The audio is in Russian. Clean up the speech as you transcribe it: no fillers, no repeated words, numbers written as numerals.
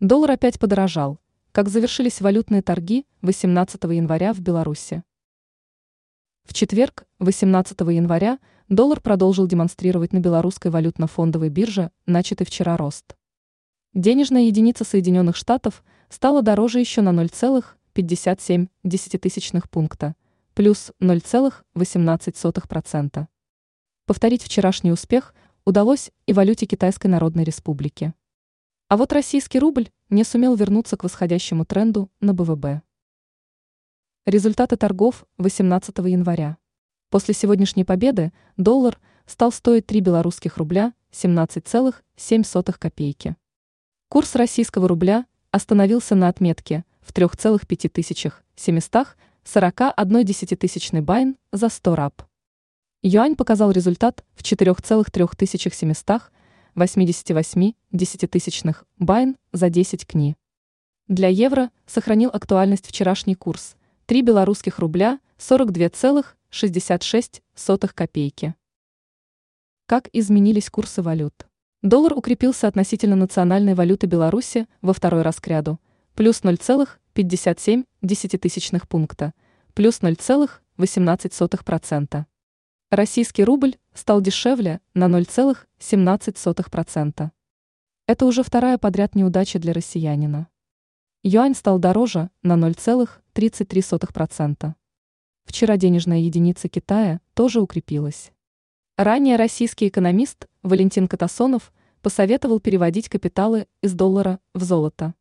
Доллар опять подорожал. Как завершились валютные торги 18 января в Беларуси? В четверг, 18 января, доллар продолжил демонстрировать на белорусской валютно-фондовой бирже начатый вчера рост. Денежная единица Соединенных Штатов стала дороже еще на 0,57 пункта, плюс 0,18%. Повторить вчерашний успех удалось и валюте Китайской Народной Республики. А вот российский рубль не сумел вернуться к восходящему тренду на БВБ. Результаты торгов 18 января. После сегодняшней победы доллар стал стоить 3 белорусских рубля 17,07 копейки. Курс российского рубля остановился на отметке в 3,5741 байн за 100 раб. Юань показал результат в 4,3788 байн за 10 кни. Для евро сохранил актуальность вчерашний курс 3 белорусских рубля 42,66 копейки. Как изменились курсы валют? Доллар укрепился относительно национальной валюты Беларуси во второй раз к ряду, плюс 0,57 пункта, плюс 0,18%. Российский рубль стал дешевле на 0,17%. Это уже вторая подряд неудача для россиянина. Юань стал дороже на 0,33%. Вчера денежная единица Китая тоже укрепилась. Ранее российский экономист Валентин Катасонов посоветовал переводить капиталы из доллара в золото.